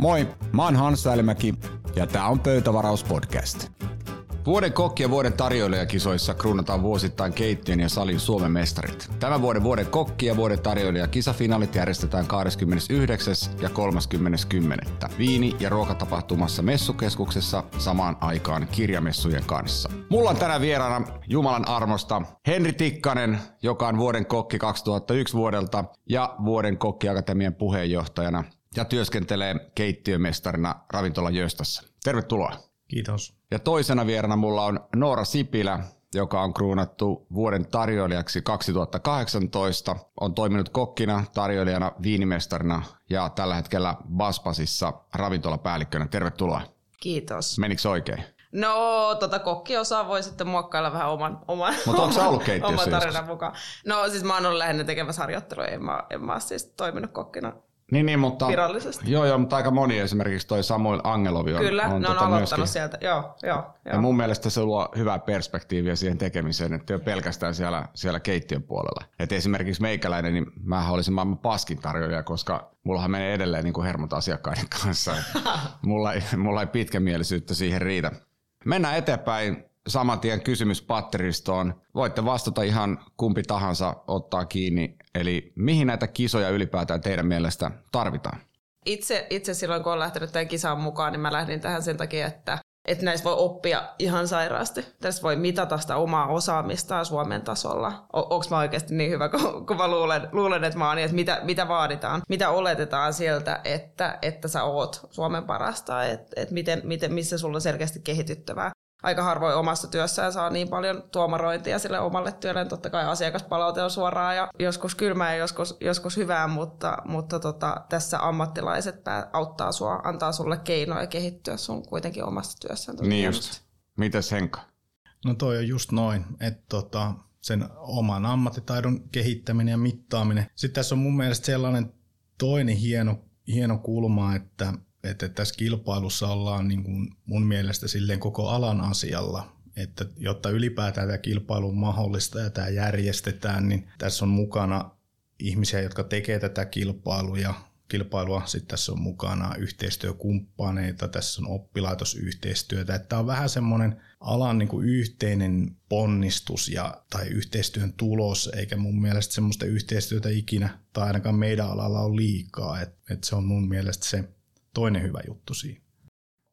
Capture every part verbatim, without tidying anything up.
Moi, mä oon Hans Välimäki ja tää on Pöytävaraus Podcast. Vuoden kokki ja vuoden tarjoilijakisoissa kruunataan vuosittain keittiön ja salin Suomen mestarit. Tämän vuoden vuoden kokki ja vuoden tarjoilijakisafinaalit järjestetään kahdeskymmenesyhdeksäs ja kolmaskymmenes kymmenettä viini- ja ruokatapahtumassa Messukeskuksessa samaan aikaan kirjamessujen kanssa. Mulla on tänään vieraana Jumalan armosta Henri Tikkanen, joka on vuoden kokki kaksituhattayksi vuodelta ja vuoden kokki akatemian puheenjohtajana ja työskentelee keittiömestarina Ravintola Göstassa. Tervetuloa. Kiitos. Ja toisena vierana mulla on Noora Sipilä, joka on kruunattu vuoden tarjoilijaksi kaksituhattakahdeksantoista. On toiminut kokkina, tarjoilijana, viinimestarina ja tällä hetkellä Baspasissa ravintolapäällikkönä. Tervetuloa. Kiitos. Menikö oikein? No, tota kokkiosaa voi sitten muokkailla vähän oman, oman, oman tarinan mukaan. No siis mä oon ollut lähinnä tekemässä harjoittelua, en mä, en mä siis toiminut kokkina. Niin, niin, mutta joo, joo, mutta aika moni esimerkiksi toi Samuel Angelouvi on. Kyllä, on, ne on tota aloittanut myöskin sieltä, joo, joo, joo. Ja mun mielestä se luo hyvää perspektiiviä siihen tekemiseen, että ei ole pelkästään siellä, siellä keittiön puolella. Et esimerkiksi meikäläinen, niin mähän olisin maailman paskin tarjoilija, koska mullahan menee edelleen niin kuin hermot asiakkaiden kanssa. mulla, ei, mulla ei pitkämielisyyttä siihen riitä. Mennään eteenpäin saman tien kysymyspatteristoon. Voitte vastata ihan kumpi tahansa ottaa kiinni. Eli mihin näitä kisoja ylipäätään teidän mielestä tarvitaan? Itse, itse silloin, kun olen lähtenyt tämän kisaan mukaan, niin mä lähdin tähän sen takia, että, että näissä voi oppia ihan sairaasti. Tässä voi mitata sitä omaa osaamistaan Suomen tasolla. O- Onko mä oikeasti niin hyvä, kun, kun mä luulen, luulen, että mä oon, että mitä, mitä vaaditaan? Mitä oletetaan sieltä, että, että sä oot Suomen parasta? Että, että miten, miten, missä sulla on selkeästi kehityttävää? Aika harvoin omassa työssään saa niin paljon tuomarointia sille omalle työlle. Totta kai asiakaspalaute on suoraan ja joskus kylmää ja joskus, joskus hyvää, mutta, mutta tota, tässä ammattilaiset auttaa sua, antaa sulle keinoja kehittyä sun kuitenkin omassa työssään. Niin just. Mitäs Henkka? No toi on just noin, että tota, sen oman ammattitaidon kehittäminen ja mittaaminen. Sitten tässä on mun mielestä sellainen toinen hieno, hieno kulma, että että tässä kilpailussa ollaan niin kuin mun mielestä silleen koko alan asialla, että jotta ylipäätään tämä kilpailu on mahdollista ja tämä järjestetään, niin tässä on mukana ihmisiä, jotka tekee tätä kilpailuja. kilpailua, sitten tässä on mukana yhteistyökumppaneita, tässä on oppilaitosyhteistyötä, että tämä on vähän semmoinen alan niin kuin yhteinen ponnistus ja, tai yhteistyön tulos, eikä mun mielestä semmoista yhteistyötä ikinä tai ainakaan meidän alalla on liikaa, että et se on mun mielestä se toinen hyvä juttu siinä.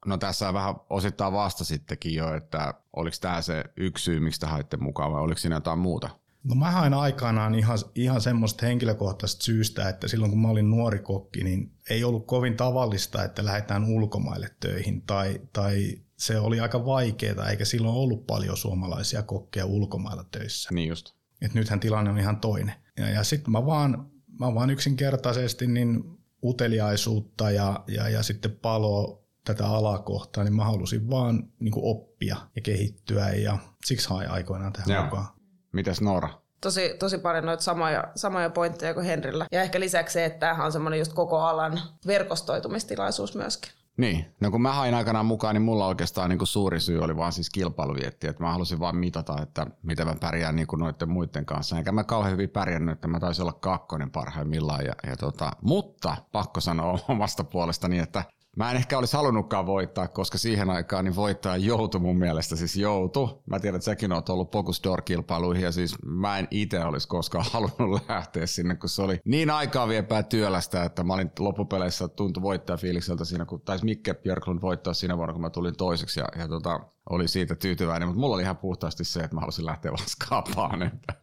No tässä vähän osittain vastasittekin jo, että oliko tämä se yksi syy, miksi te haitte mukaan vai oliko siinä jotain muuta? No mä hain aikanaan ihan, ihan semmoista henkilökohtaisesta syystä, että silloin kun mä olin nuori kokki, niin ei ollut kovin tavallista, että lähdetään ulkomaille töihin tai, tai se oli aika vaikeaa, eikä silloin ollut paljon suomalaisia kokkeja ulkomailla töissä. Niin just. Et nythän tilanne on ihan toinen. Ja, ja sitten mä vaan, mä vaan yksinkertaisesti niin uteliaisuutta ja, ja, ja sitten paloa tätä alakohtaa, niin mä halusin vaan niin kuin oppia ja kehittyä ja siksi hain aikoinaan tähän mukaan. Mitäs Noora? Tosi, tosi paljon noita samoja, samoja pointteja kuin Henrillä. Ja ehkä lisäksi se, että tämähän on semmoinen just koko alan verkostoitumistilaisuus myöskin. Niin, no kun mä hain aikanaan mukaan, niin mulla oikeastaan niin kuin suuri syy oli vaan siis kilpailuvietti, että mä halusin vaan mitata, että miten mä pärjään niin kuin noiden muiden kanssa. Enkä mä kauhean hyvin pärjännyt, että mä taisin olla kakkonen parhaimmillaan. Ja, ja tota, mutta pakko sanoa omasta puolestani, että mä en ehkä olisi halunnutkaan voittaa, koska siihen aikaan niin voittaja joutui mun mielestä, siis joutui. Mä tiedän, että säkin oot ollut Bocuse d'Or-kilpailuihin ja siis mä en itse olisi koskaan halunnut lähteä sinne, kun se oli niin aikaa viepää työlästä, että mä olin loppupeleissä tuntu voittaja fiilikseltä siinä, kun taisi Mikke Björklund voittaa siinä vuonna, kun mä tulin toiseksi ja, ja tota, oli siitä tyytyväinen, mutta mulla oli ihan puhtaasti se, että mä halusin lähteä vaan skapaan, että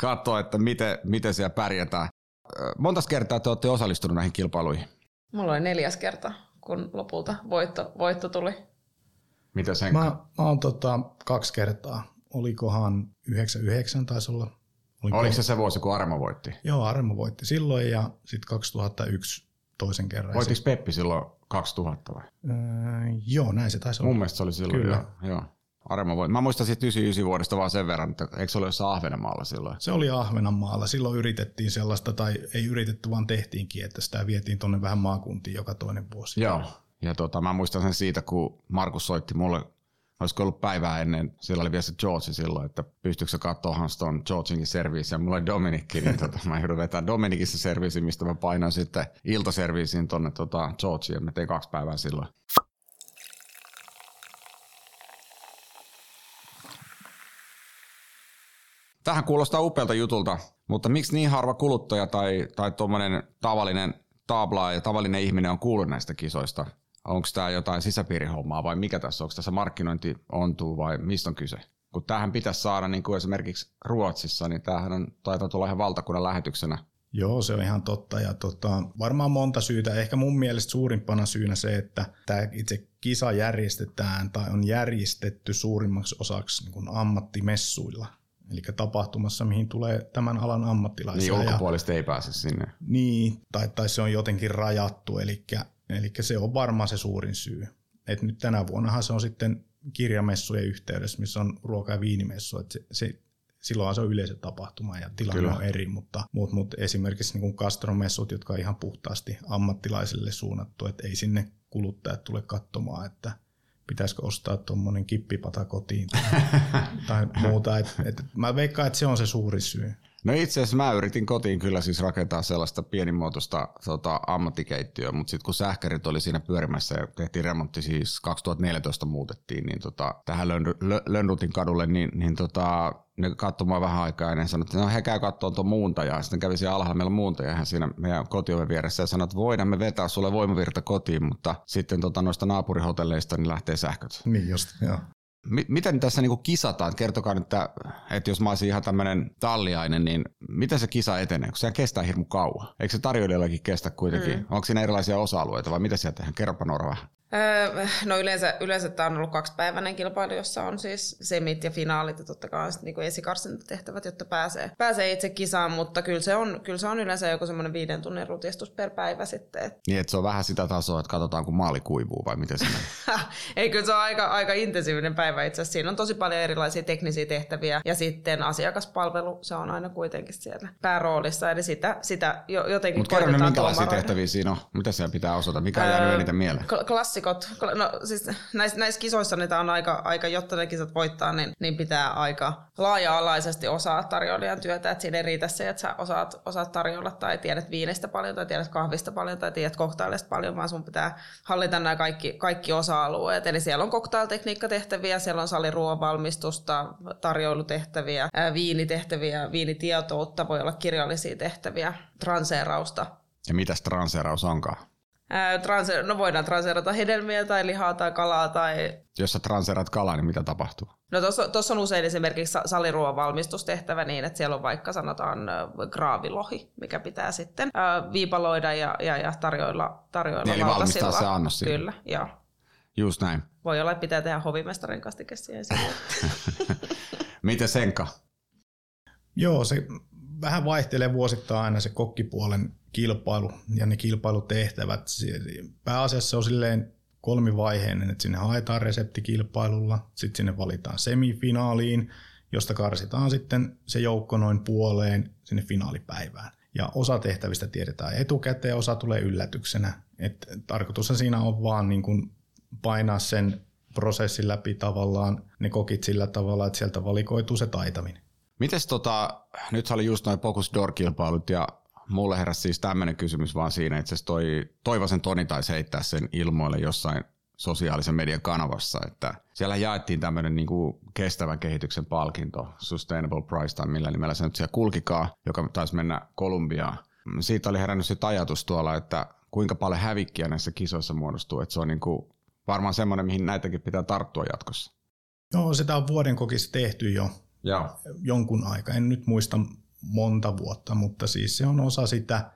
katsoa, että miten, miten siellä pärjätään. Montas kertaa te ootte osallistunut näihin kilpailuihin? Mulla oli neljäs kerta, kun lopulta voitto, voitto tuli. Mitä sen? Mä, mä oon tota, kaksi kertaa. Olikohan yhdeksänkymmentäyhdeksän taisi olla. Oliko, Oliko se se vuosi, kun Aremo voitti? Joo, Aremo voitti silloin ja sitten kaksituhattayksi toisen kerran. Voitiko Peppi silloin kaksituhatta vai? Öö, joo, näin se taisi olla. Mun mielestä se oli silloin. Kyllä. Jo, joo. Aremo voitti. Mä muistan siitä yhdeksänkymmentäyhdeksän vuodesta vaan sen verran, että eikö se ole jossain Ahvenanmaalla silloin? Se oli Ahvenanmaalla. Silloin yritettiin sellaista, tai ei yritetty, vaan tehtiinkin, että sitä vietiin tuonne vähän maakuntiin joka toinen vuosi. Joo, ja tota, mä muistan sen siitä, kun Markus soitti mulle olisiko ollut päivää ennen, sillä oli vielä se George silloin, että pystyykö sä katsoa Hans ton Georgingin serviisiin, ja mulla oli Dominikki, niin tota, mä joudun vetämään Dominikissa serviisiin, mistä mä painoin sitten iltaserviisiin tonne tota, Georgeen, ja mä tein kaksi päivää silloin. Tähän kuulostaa upealta jutulta, mutta miksi niin harva kuluttaja tai, tai tuommoinen tavallinen tablaa ja tavallinen ihminen on kuullut näistä kisoista? Onko tämä jotain sisäpiirihommaa vai mikä tässä on? Onko tässä markkinointi ontuu vai mistä on kyse? Kun tämähän pitäisi saada niin kuin esimerkiksi Ruotsissa, niin tämähän on taitaa tulla ihan valtakunnan lähetyksenä. Joo, se on ihan totta ja tota, varmaan monta syytä. Ehkä mun mielestä suurimpana syynä se, että tämä itse kisa järjestetään tai on järjestetty suurimmaksi osaksi niin kuin ammattimessuilla. Eli tapahtumassa, mihin tulee tämän alan ammattilaisia. Niin ulkopuolista ja, ei pääse sinne. Niin, tai, tai se on jotenkin rajattu, eli, eli se on varmaan se suurin syy. Et nyt tänä vuonnahan se on sitten kirjamessujen yhteydessä, missä on ruoka- ja viinimessu. Et se, se, silloinhan se on yleisen tapahtuma ja tilanne Kyllä. on eri, mutta mut, mut esimerkiksi niin gastromessut, jotka on ihan puhtaasti ammattilaisille suunnattu, että ei sinne kuluttajat tule katsomaan, että pitäisikö ostaa tuommoinen kippipata kotiin tai muuta. Et, et, mä veikkaan, että se on se suuri syy. No itse asiassa mä yritin kotiin kyllä siis rakentaa sellaista pienimuotoista tota, ammattikeittiöä, mutta sitten kun sähkärit oli siinä pyörimässä ja tehtiin remontti siis kaksituhattaneljätoista muutettiin, niin tota, tähän Lönnrutin kadulle, niin, niin tota, ne katsomaan vähän aikaa ennen sanoi, että no he käy katsomaan tuon muuntajaa. Sitten kävi siellä alhaalla, meillä on muuntajahan siinä meidän kotioven vieressä ja sanoi, että voidaan me vetää sulle voimavirta kotiin, mutta sitten tota, noista naapurihotelleista niin lähtee sähköt. Niin just, joo. Miten tässä niinku kisataan? Kertokaa nyt, että, että jos mä olisin ihan tämmöinen talliainen, niin miten se kisa etenee? Kun sehän kestää hirmu kauan. Eikö se tarjoilijallakin kestä kuitenkin? Mm. Onko siinä erilaisia osa-alueita vai mitä siellä tehdään? Kerropa Noora vähän. Öö, no yleensä, yleensä tämä on ollut kaksipäiväinen kilpailu, jossa on siis semit ja finaalit ja totta kai niinku esikarsintatehtävät, jotta pääsee, pääsee itse kisaan, mutta kyllä se on, kyllä se on yleensä joku semmoinen viiden tunnin rutistus per päivä sitten. Niin, että se on vähän sitä tasoa, että katsotaan kun maali kuivuu vai miten se menee? Ei, kyllä se on aika, aika intensiivinen päivä itse asiassa. Siinä on tosi paljon erilaisia teknisiä tehtäviä ja sitten asiakaspalvelu, se on aina kuitenkin siellä pääroolissa, eli sitä, sitä jotenkin Mut koitetaan tuomaroida. Mutta minkälaisia tehtäviä siinä on? Mitä siellä pitää osata? Mikä on jäänyt eniten mieleen? Klassi- No siis näissä, näissä kisoissa niin tää on aika, aika, jotta ne kisat voittaa, niin, niin pitää aika laaja-alaisesti osaa tarjoilijan työtä. Et siinä ei riitä se, että sä osaat, osaat tarjolla tai tiedät viinestä paljon tai tiedät kahvista paljon tai tiedät koktailista paljon, vaan sun pitää hallita nämä kaikki, kaikki osa-alueet. Eli siellä on koktailtekniikkatehtäviä, siellä on saliruoanvalmistusta, tarjoilutehtäviä, ää, viinitehtäviä, viinitietoutta, voi olla kirjallisia tehtäviä, transeerausta. Ja mitäs transeeraus onkaan? Transer- no voidaan transeerata hedelmiä tai lihaa tai kalaa tai... Jos sä transeerat kalaa, niin mitä tapahtuu? No tuossa on usein esimerkiksi saliruoan valmistustehtävä niin, että siellä on vaikka sanotaan graavilohi, mikä pitää sitten äh, viipaloida ja, ja, ja tarjoilla, tarjoilla valtasilla. Eli valmistaa se annos siinä. Kyllä, joo. Just näin. Voi olla, että pitää tehdä hovimestarin kastikessa ensin. Miten senka? Joo, se... Vähän vaihtelee vuosittain aina se kokkipuolen kilpailu ja ne kilpailutehtävät. Pääasiassa on silleen kolmivaiheinen, että sinne haetaan reseptikilpailulla, sitten sinne valitaan semifinaaliin, josta karsitaan sitten se joukko noin puoleen sinne finaalipäivään. Ja osa tehtävistä tiedetään etukäteen, osa tulee yllätyksenä. Et tarkoitushan siinä on vaan niin kun painaa sen prosessin läpi tavallaan ne kokit sillä tavalla, että sieltä valikoituu se taitaminen. Mites tota, nyt oli just noin Bocuse d'Or-kilpailut ja mulle heräsi siis tämmöinen kysymys vaan siinä, itse asiassa toi Toivasen Toni taisi heittää sen ilmoille jossain sosiaalisen median kanavassa, että siellä jaettiin tämmöinen niinku kestävän kehityksen palkinto, Sustainable Prize tai millä nimellä se nyt siellä kulkikaan, joka taisi mennä Kolumbiaan. Siitä oli herännyt sitten ajatus tuolla, että kuinka paljon hävikkiä näissä kisoissa muodostuu, että se on niinku varmaan semmoinen, mihin näitäkin pitää tarttua jatkossa. Joo, sitä on vuoden kokissa tehty jo. Jaa. Jonkun aika, en nyt muista monta vuotta, mutta siis se on osa sitä.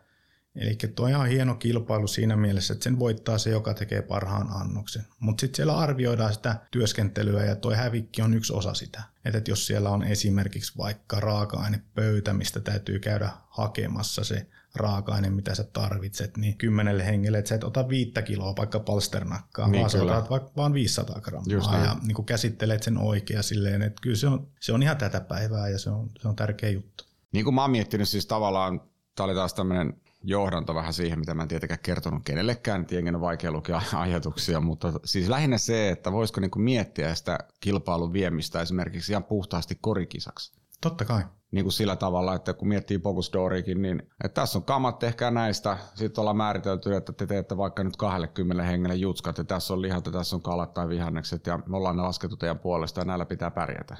Eli tuo on ihan hieno kilpailu siinä mielessä, että sen voittaa se, joka tekee parhaan annoksen. Mutta sitten siellä arvioidaan sitä työskentelyä ja tuo hävikki on yksi osa sitä. Että jos siellä on esimerkiksi vaikka raaka-ainepöytä, mistä täytyy käydä hakemassa se raaka-aine, mitä sä tarvitset, niin kymmenelle hengelle, että sä et ota viittä kiloa vaikka palsternakkaa, niin vaan sä otat vaikka vaan viisisataa grammaa ja niin kun käsittelet sen oikein silleen, että kyllä se on, se on ihan tätä päivää ja se on, se on tärkeä juttu. Niin kuin mä oon miettinyt siis tavallaan, tää oli taas tämmönen johdanto vähän siihen, mitä mä en tietenkään kertonut kenellekään, tietenkin on vaikea lukea ajatuksia, mutta siis lähinnä se, että voisiko niinku miettiä sitä kilpailun viemistä esimerkiksi ihan puhtaasti korikisaksi. Totta kai. Niin kuin sillä tavalla, että kun miettii Bocuse d'Oriakin, niin että tässä on kamat, tehkää näistä. Sitten ollaan määritelty, että te teette vaikka nyt kaksikymmentä hengelle jutskat, ja tässä on lihat, ja tässä on kalat tai vihannekset, ja me ollaan ne laskettu teidän puolesta, ja näillä pitää pärjätä.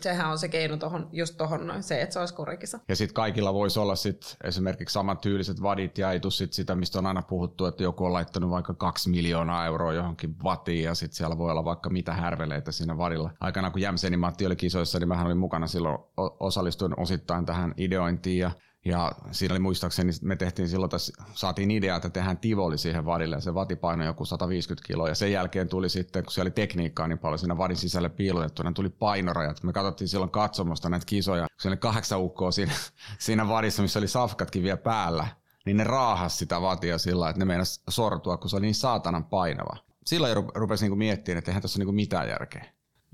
Sehän on se keino tohon, just tuohon noin, se, että se olisi korikisa. Ja sitten kaikilla voisi olla sit esimerkiksi samat tyyliset vadit, ja ei tule sit sitä, mistä on aina puhuttu, että joku on laittanut vaikka kaksi miljoonaa euroa johonkin vatiin, ja sitten siellä voi olla vaikka mitä härveleitä siinä vadilla. Aikanaan kun Jämseni Matti oli kisoissa, niin mähän olin mukana silloin, osallistuin osittain tähän ideointiin, ja, ja siinä oli muistaakseni, me tehtiin silloin, tässä saatiin idea, että tehdään tivoli siihen vadille, ja se vati painoi joku sata viisikymmentä kiloa, ja sen jälkeen tuli sitten, kun siellä oli tekniikkaa niin paljon siinä vadin sisälle piilotettuna, tuli painorajat. Me katsottiin silloin katsomosta näitä kisoja, kun siellä oli kahdeksan ukkoa siinä, siinä vadissa, missä oli safkatkin vielä päällä, niin ne raahas sitä vatia sillä lailla, että ne meinasi sortua, kun se oli niin saatanan painava. Silloin rupesi niinku miettimään, että eihän tässä ole niinku mitään järkeä.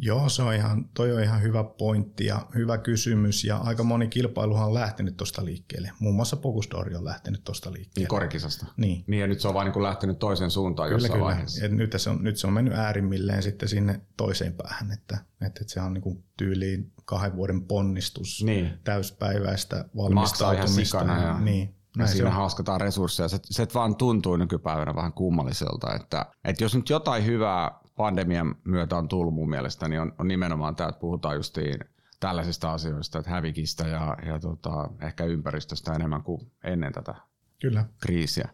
Joo, se on ihan, toi on ihan hyvä pointti ja hyvä kysymys, ja aika moni kilpailuhan on lähtenyt tuosta liikkeelle. Muun muassa Bocuse d'Or on lähtenyt tuosta liikkeelle. Niin korikisasta. Niin. niin. Ja nyt se on vaan niin kuin lähtenyt toiseen suuntaan kyllä, jossain kyllä. vaiheessa. Ja nyt, se on, nyt se on mennyt äärimmilleen sitten sinne toiseen päähän, että, että, että se on niin kuin tyyliin kahden vuoden ponnistus, niin. täyspäiväistä valmistautumista. Ja niin. Ja siinä haaskataan resursseja. Se, se vaan tuntuu nykypäivänä vähän kummalliselta, että, että jos nyt jotain hyvää pandemian myötä on tullut mun mielestä, niin on, on nimenomaan tämä, että puhutaan justiin tällaisista asioista, että hävikistä ja, ja tota, ehkä ympäristöstä enemmän kuin ennen tätä Kyllä. kriisiä.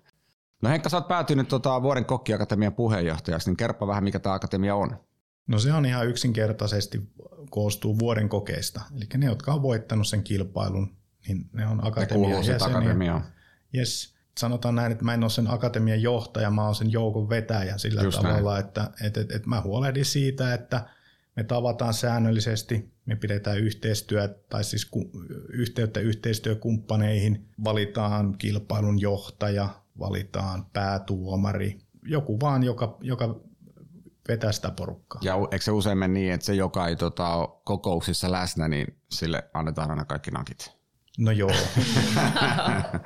No Henkka, sä oot päätynyt tota Vuoden Kokki Akatemian puheenjohtajaksi, niin kerro vähän, mikä tämä akatemia on. No se on ihan yksinkertaisesti koostuu vuoden kokeista, eli ne, jotka on voittanut sen kilpailun, niin ne on akatemian jäseniä. Yes. Sanotaan näin, että mä en ole sen akatemian johtaja, mä oon sen joukon vetäjä sillä Just tavalla, näin. että et, et, et mä huolehdin siitä, että me tavataan säännöllisesti, me pidetään yhteistyötä, tai siis ku, yhteyttä yhteistyökumppaneihin, valitaan kilpailun johtaja, valitaan päätuomari, joku vaan, joka, joka vetää sitä porukkaa. Ja eikö se usein mene niin, että se, joka ei tota, ole kokouksissa läsnä, niin sille annetaan aina kaikki nakit? No joo,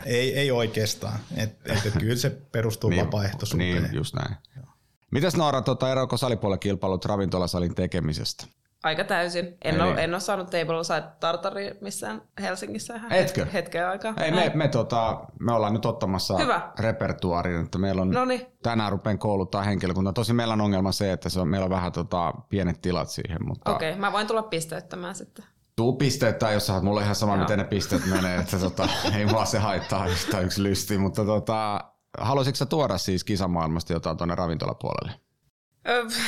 ei, ei oikeastaan. Et, et, kyllä se perustuu niin, vapaaehtoisuuteen. Niin, just näin. Joo. Mites Noora, tuota, eroako salipuolella kilpailut ravintolasalin tekemisestä? Aika täysin. En, ole, en ole saanut table side tartaria missään Helsingissä Etkö? hetken aikaa. Ei, me, me, tota, me ollaan nyt ottamassa Hyvä. repertuaarin, että meillä on Noniin. tänään rupean kouluttaa henkilökuntaa. Tosin meillä on ongelma se, että se on, meillä on vähän tota, pienet tilat siihen. Mutta... Okei, okay, mä voin tulla pisteyttämään sitten. Tuu pisteyttää, jos sä oot mulle ihan sama, Joo. miten ne pisteet menee, että tota, ei mua se haittaa yhtään yksi lysti, mutta tota, haluaisitko sä tuoda siis kisamaailmasta jotain tuonne ravintolapuolelle?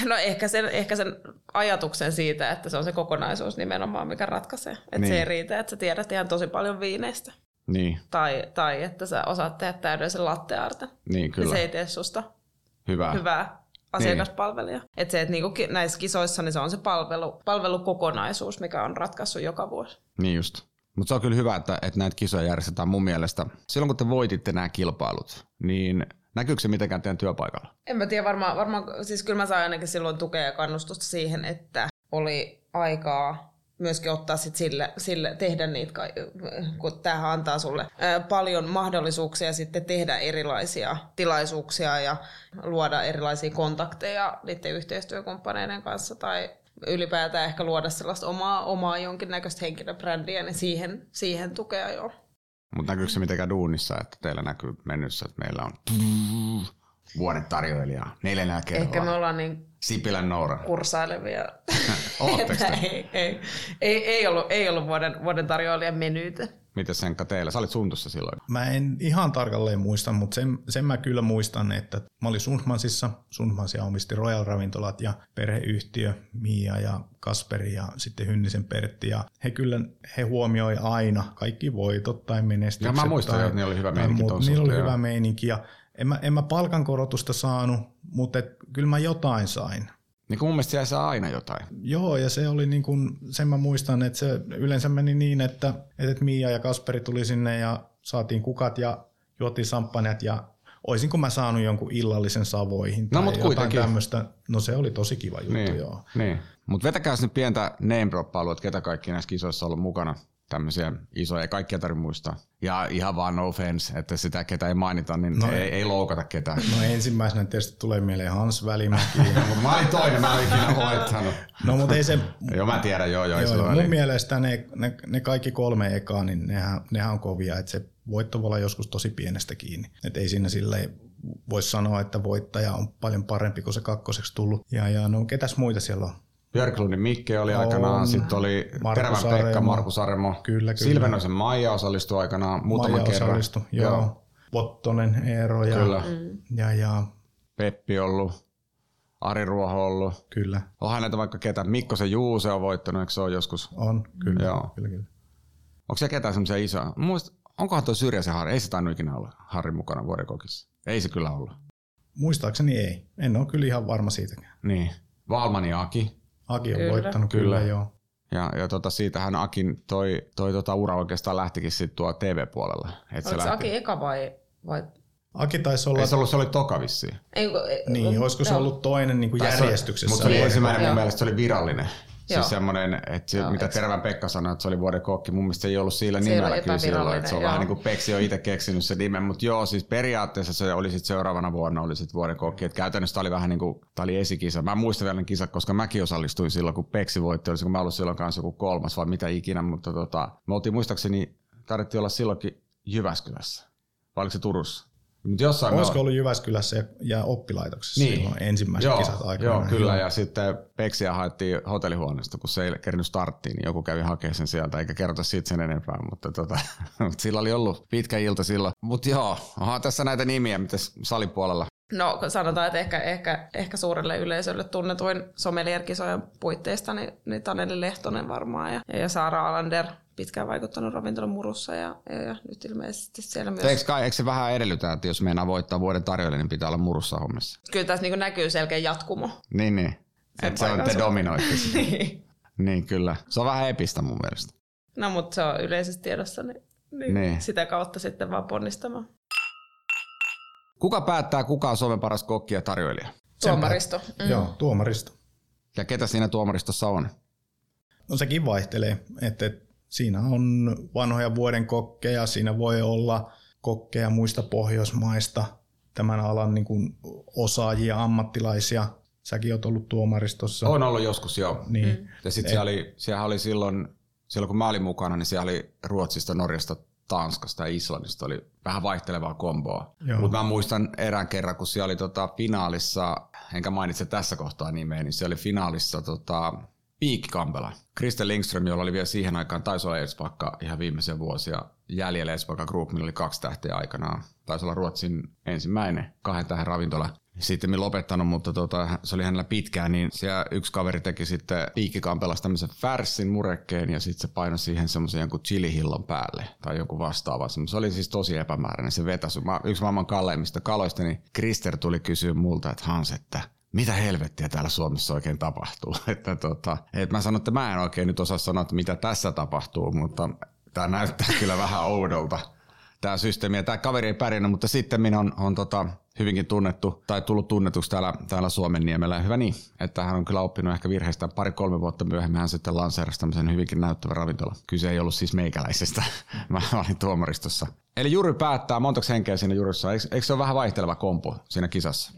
No ehkä sen, ehkä sen ajatuksen siitä, että se on se kokonaisuus nimenomaan, mikä ratkaisee, että niin. se ei riitä, että sä tiedät ihan tosi paljon viineistä. Niin. Tai, tai että sä osaat tehdä täydellisen latte arten, niin kyllä. Ja se ei tee susta hyvää. hyvää. asiakaspalvelija. Niin. Että se, että niinku näissä kisoissa niin se on se palvelu, palvelukokonaisuus, mikä on ratkaissut joka vuosi. Niin just. Mutta se on kyllä hyvä, että, että näitä kisoja järjestetään mun mielestä. Silloin kun te voititte nämä kilpailut, niin näkyykö se mitenkään teidän työpaikalla? En mä tiedä, varmaan, varmaan siis kyllä mä sain ainakin silloin tukea ja kannustusta siihen, että oli aikaa myöskin ottaa sit sille, sille, tehdä niitä, kun tämähän antaa sulle ää, paljon mahdollisuuksia sitten tehdä erilaisia tilaisuuksia ja luoda erilaisia kontakteja niiden yhteistyökumppaneiden kanssa tai ylipäätään ehkä luoda sellaista omaa, omaa jonkinnäköistä henkilöbrändiä, niin siihen, siihen tukea joo. Mutta näkyykö se mitenkään duunissa, että teillä näkyy mennyssä, että meillä on Vuoden tarjoilija, neljännellä kerralla. Ehkä me ollaan niin Sipilän Noora kursailevia. ei, ei, ei, ei, ollut, ei ollut vuoden, vuoden tarjoilijan menyytä. Mitäs Henkka teillä? Sä olit Suntussa silloin. Mä en ihan tarkalleen muista, mutta sen, sen mä kyllä muistan, että mä olin Sundmansissa. Sundmansia omisti Royal Ravintolat ja perheyhtiö Mia ja Kasperi ja sitten Hynnisen Pertti. Ja he kyllä he huomioi aina kaikki voitot tai menestykset. Ja mä muistan, tai, että niillä oli hyvä meininki. Niillä suhteen. oli hyvä meininki ja En mä, en mä palkankorotusta saanut, mutta et, kyllä mä jotain sain. Niin kuin mun mielestä siellä saa aina jotain. Joo, ja se oli niin kuin, sen mä muistan, että se yleensä meni niin, että, että Mia ja Kasperi tuli sinne ja saatiin kukat ja juotiin samppanjat ja oisinko mä saanut jonkun illallisen Savoihin tai no, mut jotain tämmöistä. No se oli tosi kiva juttu, niin, joo. Niin. Mutta vetäkääs nyt pientä name-droppailua, että ketä kaikki näissä kisoissa on ollut mukana. tämmöisiä isoja, kaikkia tarvitse muistaa. Ja ihan vaan no offense, että sitä ketä ei mainita, niin no ei, ei, ei loukata ketään. No ensimmäisenä tietysti tulee mieleen Hans Välimäki. No, mä olin toinen, mä olin ikinä hoittanut. No mutta ei se... joo mä tiedän, joo joo. joo mun niin. mielestä ne, ne, ne kaikki kolme ekaa, niin nehän, nehän on kovia, että se voitto voi olla joskus tosi pienestä kiinni. Että ei siinä silleen voisi sanoa, että voittaja on paljon parempi kuin se kakkoseksi tullut. Ja, ja no ketäs muita siellä on? Jörgluunin Mikke oli aikanaan, sitten oli Terevän Pekka, Markus Aremo, Silvenosen Maija osallistui aikanaan muutaman Maija kerran. Maija osallistui, joo. joo. Pottonen, Eero ja, Kyllä. ja, ja... Peppi ollut, Ari Ruoho ollut. Kyllä. Onhan näitä vaikka ketä, Mikkosen Juuse on voittanut, eikö se ole joskus? On, kyllä. Joo. kyllä, kyllä. Onko siellä ketään semmoisia isoja? Muistat, onkohan tuo Syrjäsen Harri? Ei se tainnut ikinä olla Harri mukana Vuoden Kokissa. Ei se kyllä ollut. Muistaakseni ei. En ole kyllä ihan varma siitäkään. Niin. Valmani Aki. Aki on kyllä. voittanut, kyllä, kyllä joo. Ja, ja tota, siitähän Akin toi, toi tota ura oikeastaan lähtikin sitten tuo T V-puolella. Et oliko se lähti... Aki eka vai... vai... Aki taisi olla... Ei se ollut, se oli toka vissiin. Ei, niin, on, olisiko joo. se ollut toinen niin kuin järjestyksessä? Mutta se oli ensimmäinen, mun mielestä se oli virallinen. Joo. Siis semmoinen, että se, joo, mitä Tervän Pekka sanoi, että se oli Vuoden Kokki. Mun mielestä se ei ollut sillä nimellä kyllä silloin. Että se on joo. vähän niin kuin Peksi on itse keksinyt se nimen. Mutta joo, siis periaatteessa se oli sitten seuraavana vuonna oli sitten Vuoden Kokki. Että käytännössä tämä oli vähän niin kuin, tämä oli esikisa. Mä muistan vielä ne kisat, koska mäkin osallistuin silloin, kun Peksi voitti. Olisiko mä ollut silloin kanssa joku kolmas vai mitä ikinä. Mutta tota, me oltiin muistaakseni, tarvittiin olla silloinkin Jyväskylässä. Vai oliko se Turussa? Olisiko ollut Jyväskylässä ja, ja oppilaitoksessa niin. silloin ensimmäiset joo, kisat aikanaan. Joo, kyllä. Ja sitten Peksiä haettiin hotellihuoneesta, kun se ei kerännyt starttiin, niin joku kävi hakemaan sen sieltä, eikä kerrota siitä sen enempää. Mutta tota, sillä oli ollut pitkä ilta silloin. Mutta joo, onhan tässä näitä nimiä, mitä salipuolella. No sanotaan, että ehkä, ehkä, ehkä suurelle yleisölle tunnetuin sommelier-kisojen puitteista, niin, niin Taneli Lehtonen varmaan ja, ja Saara Alander. Pitkään vaikuttanut ravintolan murussa ja, ja, ja nyt ilmeisesti siellä myös. Eikö, kai, eikö se vähän edellytä, että jos meinaa voittaa Vuoden tarjoilija, niin pitää olla murussa hommissa? Kyllä tässä niin näkyy selkeä jatkumo. Niin, niin. Että se on te dominoitte sitä. niin. niin, kyllä. Se on vähän epistä mun mielestä. No, mutta se on yleisesti tiedossa, niin, niin, niin sitä kautta sitten vaan ponnistamaan. Kuka päättää, kuka on Suomen paras kokki ja tarjoilija? Tuomaristo. Mm. Joo, tuomaristo. Ja ketä siinä tuomaristossa on? No sekin vaihtelee, että... Siinä on vanhoja vuoden kokkeja, siinä voi olla kokkeja muista Pohjoismaista, tämän alan niin kuin osaajia, ammattilaisia. Säkin olet ollut tuomaristossa. Olen ollut joskus, joo. Niin. Mm. Ja sitten siellä oli, siellä oli silloin, silloin, kun mä olin mukana, niin siellä oli Ruotsista, Norjasta, Tanskasta ja Islannista. Oli vähän vaihtelevaa komboa. Mutta mä muistan erään kerran, kun siellä oli tota finaalissa, enkä mainitse tässä kohtaa nimeä, niin siellä oli finaalissa... Tota, Piikki-Kampela. Kristen Lindström, jolla oli vielä siihen aikaan, taisi olla Edsbacka ihan viimeisiä vuosia jäljellä Edsbacka Group, millä oli kaksi tähteä aikanaan. Taisi olla Ruotsin ensimmäinen kahden tähden ravintola. Sitten lopettanut, mutta tota, se oli hänellä pitkään, niin siellä yksi kaveri teki sitten Piikki-Kampelassa tämmöisen färssin murekkeen ja sitten se painoi siihen semmoisen jonkun chilihillon päälle tai jonkun vastaavan. Se oli siis tosi epämääräinen se vetäsu. Yksi maailman kalleimmista kaloista, niin Krister tuli kysyä multa, että Hans, että mitä helvettiä täällä Suomessa oikein tapahtuu? Että tota, et mä sanon, että mä en oikein nyt osaa sanoa, että mitä tässä tapahtuu, mutta tää näyttää kyllä vähän oudolta, tää systeemi. Ja tää kaveri ei pärjännyt, mutta sitten minä on, on tota, hyvinkin tunnettu tai tullut tunnetuksi täällä, täällä Suomenniemellä. Hyvä niin, että hän on kyllä oppinut ehkä virheistä. Pari-kolme vuotta myöhemmin hän sitten lanseerasi tämmöisen hyvinkin näyttävän ravintola. Kyse ei ollut siis meikäläisestä. Mä olin tuomaristossa. Eli jury päättää, montaks henkeä siinä juryssa. Eikö, eikö se ole vähän vaihteleva kompo siinä kisassa?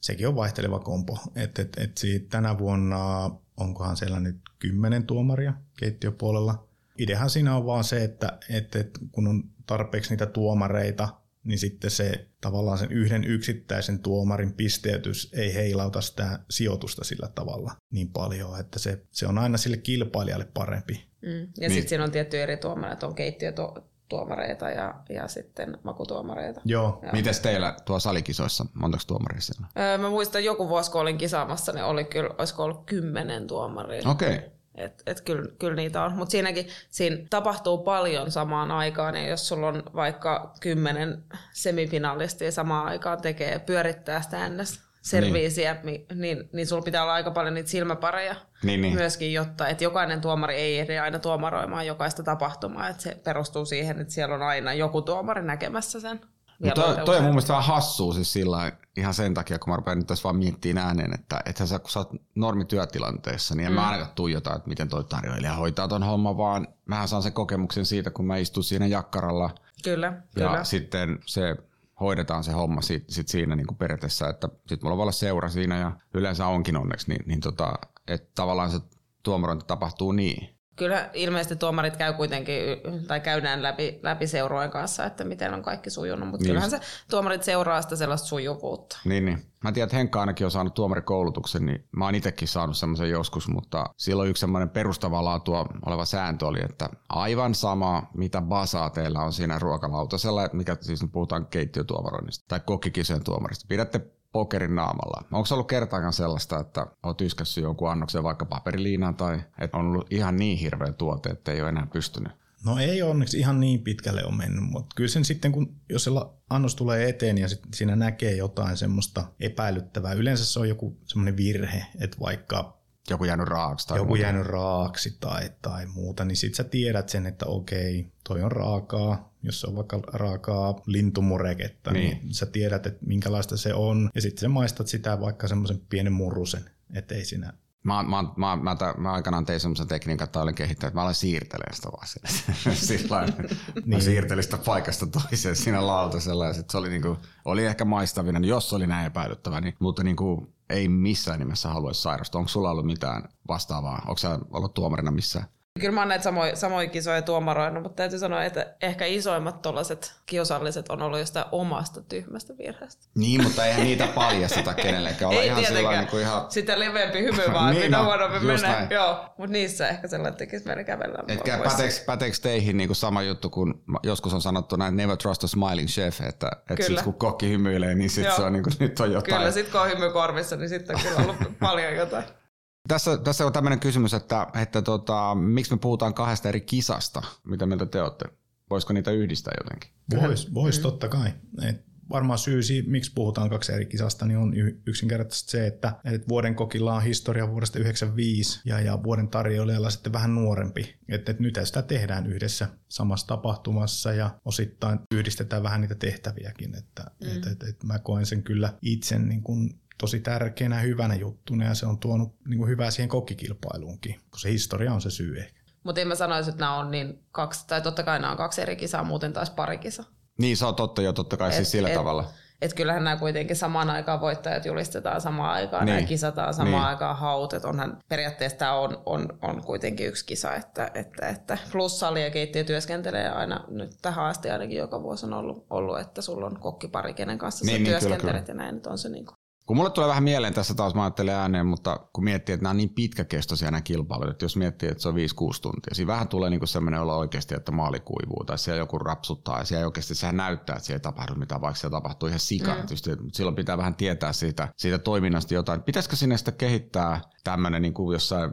Sekin on vaihteleva kompo. Et, et, et siitä tänä vuonna onkohan siellä nyt kymmenen tuomaria keittiöpuolella. Ideahan siinä on vaan se, että et, et, kun on tarpeeksi niitä tuomareita, niin sitten se tavallaan sen yhden yksittäisen tuomarin pisteytys ei heilauta sitä sijoitusta sillä tavalla niin paljon, että se, se on aina sille kilpailijalle parempi. Mm. Ja niin. Sitten siinä on tiettyjä eri tuomareita, on keittiötuomareita ja, ja sitten makutuomareita. Joo. Ja mites teillä tuo salikisoissa? Montaks tuomaria siellä? Öö, mä muistan, joku vuosi kun olin kisaamassa, niin oli kyllä, olisiko ollut kymmenen tuomaria. Okei. Okay. Että et kyllä, kyllä niitä on, mutta siinäkin siinä tapahtuu paljon samaan aikaan, ja jos sulla on vaikka kymmenen semifinalistia samaan aikaan tekee pyörittää sitä N S-serviisiä, niin. niin, niin sulla pitää olla aika paljon niitä silmäpareja niin, niin. myöskin, jotta et jokainen tuomari ei ehdi aina tuomaroimaan jokaista tapahtumaa, että se perustuu siihen, että siellä on aina joku tuomari näkemässä sen. No toi, toi on mun mielestä vähän hassua siis sillä ihan sen takia, kun mä rupean nyt tässä vaan miettimään ääneen, että ethän sä, kun sä oot normityötilanteessa, niin en mm. mä ainakaan tuijota, että miten toi tarjoilija hoitaa ton homman, vaan mähän saan sen kokemuksen siitä, kun mä istun siinä jakkaralla. Kyllä, ja kyllä. Sitten se hoidetaan se homma sit, sit siinä niin kuin periaatteessa, että sit mulla voi olla seura siinä ja yleensä onkin onneksi, niin, niin tota, että tavallaan se tuomarointi tapahtuu niin. Kyllä ilmeisesti tuomarit käy kuitenkin, tai käydään läpi, läpi seurojen kanssa, että miten on kaikki sujunut, mutta niin kyllähän se tuomarit seuraa sitä sellaista sujuvuutta. Niin, niin. Mä tiedän, että Henkka ainakin on saanut tuomarikoulutuksen, niin mä oon itsekin saanut semmoisen joskus, mutta silloin yksi semmoinen perustavaa laatua oleva sääntö oli, että aivan sama, mitä basaa teillä on siinä ruokalautasella, mikä siis nyt puhutaan keittiötuomaroinnista tai kokkikisojen tuomarista, pidätte pokerin naamalla. Onko ollut kertaakaan sellaista, että olet yskässyt jonkun annoksen vaikka paperiliinaan tai että on ollut ihan niin hirveä tuote, että ei ole enää pystynyt? No ei onneksi ihan niin pitkälle on mennyt, mutta kyllä sen sitten, kun jos se annos tulee eteen ja siinä näkee jotain semmoista epäilyttävää, yleensä se on joku semmoinen virhe, että vaikka joku jäänyt raaksi tai, joku jäänyt raaksi tai, tai muuta, niin sit sä tiedät sen, että okei, toi on raakaa. Jos se on vaikka raakaa lintumureketta, niin, niin sä tiedät, että minkälaista se on. Ja sitten sä maistat sitä vaikka semmoisen pienen murusen, ettei sinä. Mä, mä, mä, mä, mä aikanaan tein semmoisen tekniikan, että olin kehittänyt, että mä aloin siirtelemään sitä vaan sillä. Mä siirtelin sitä paikasta toiseen siinä lautasella ja sitten se oli, niinku, oli ehkä maistavinen, jos oli näin epäilyttävä, niin, mutta niinku, ei missään nimessä haluaisi sairastua. Onko sulla ollut mitään vastaavaa? Onko sä ollut tuomarina missään? Kyllä mä oon näitä samoja, samoja kisoja tuomaroinut, mutta täytyy sanoa, että ehkä isoimmat tuollaiset kiusalliset on ollut jostain omasta tyhmästä virheestä. Niin, mutta eihän niitä paljasteta kenellekään. Ei ihan tietenkään. Niin ihan sitä leveämpi hymy vaan, niin, mitä huonompi menee. Mutta niissä ehkä sellainen tekisi meidän kävellään. Etkä päteekö teihin niin kuin sama juttu, kun joskus on sanottu näin, never trust a smiling chef, että et sit, kun kokki hymyilee, niin, sit se on, niin kuin, nyt on jotain. Kyllä, sit kun on hymy korvissa, niin sitten on kyllä ollut paljon jotain. Tässä, tässä on tämmöinen kysymys, että, että tota, miksi me puhutaan kahdesta eri kisasta, mitä mieltä te olette? Voisiko niitä yhdistää jotenkin? Vois, vois totta kai. Et varmaan syy, miksi puhutaan kaksi eri kisasta, niin on yksinkertaisesti se, että et vuoden kokilla on historia vuodesta yhdeksänkymmentäviisi ja, ja vuoden tarjoilijalla sitten vähän nuorempi. Että et nyt sitä tehdään yhdessä samassa tapahtumassa ja osittain yhdistetään vähän niitä tehtäviäkin. Että mm. et, et, et mä koen sen kyllä itse niin kuin tosi tärkeänä, hyvänä juttuna ja se on tuonut niin kuin hyvää siihen kokkikilpailuunkin, kun se historia on se syy ehkä. Mutta en mä sanoisi, että nämä on niin kaksi, tai totta kai nämä on kaksi eri kisaa, muuten taas pari kisa. Niin, se on totta jo, totta kai et, siis sillä et, tavalla. Että kyllähän nämä kuitenkin samaan aikaan voittajat julistetaan samaan aikaan, niin. Nämä kisataan samaan niin. aikaan haut, että onhan periaatteessa tämä on, on, on kuitenkin yksi kisa, että, että, että plus sali ja keittiö työskentelee aina, nyt tähän asti ainakin joka vuosi on ollut, ollut että sulla on kokkipari, kenen kanssa niin, sä niin, työskentelet kyllä, kyllä. Ja näin, nyt on se niin kuin. Kun mulle tulee vähän mieleen tässä taas, mä ajattelen ääneen, mutta kun miettii, että nämä on niin pitkäkestoisia nämä kilpailut, että jos miettii, että se on viisi kuusi tuntia, siinä vähän tulee niinku sellainen olo oikeasti, että maali kuivuu tai siellä joku rapsuttaa ja siellä oikeasti sehän näyttää, että siellä ei tapahdu mitään, vaikka siellä tapahtuu ihan sikaa. Mm. Silloin pitää vähän tietää siitä, siitä toiminnasta jotain. Pitäisikö sinne sitä kehittää tämmöinen, niin kuin jossain,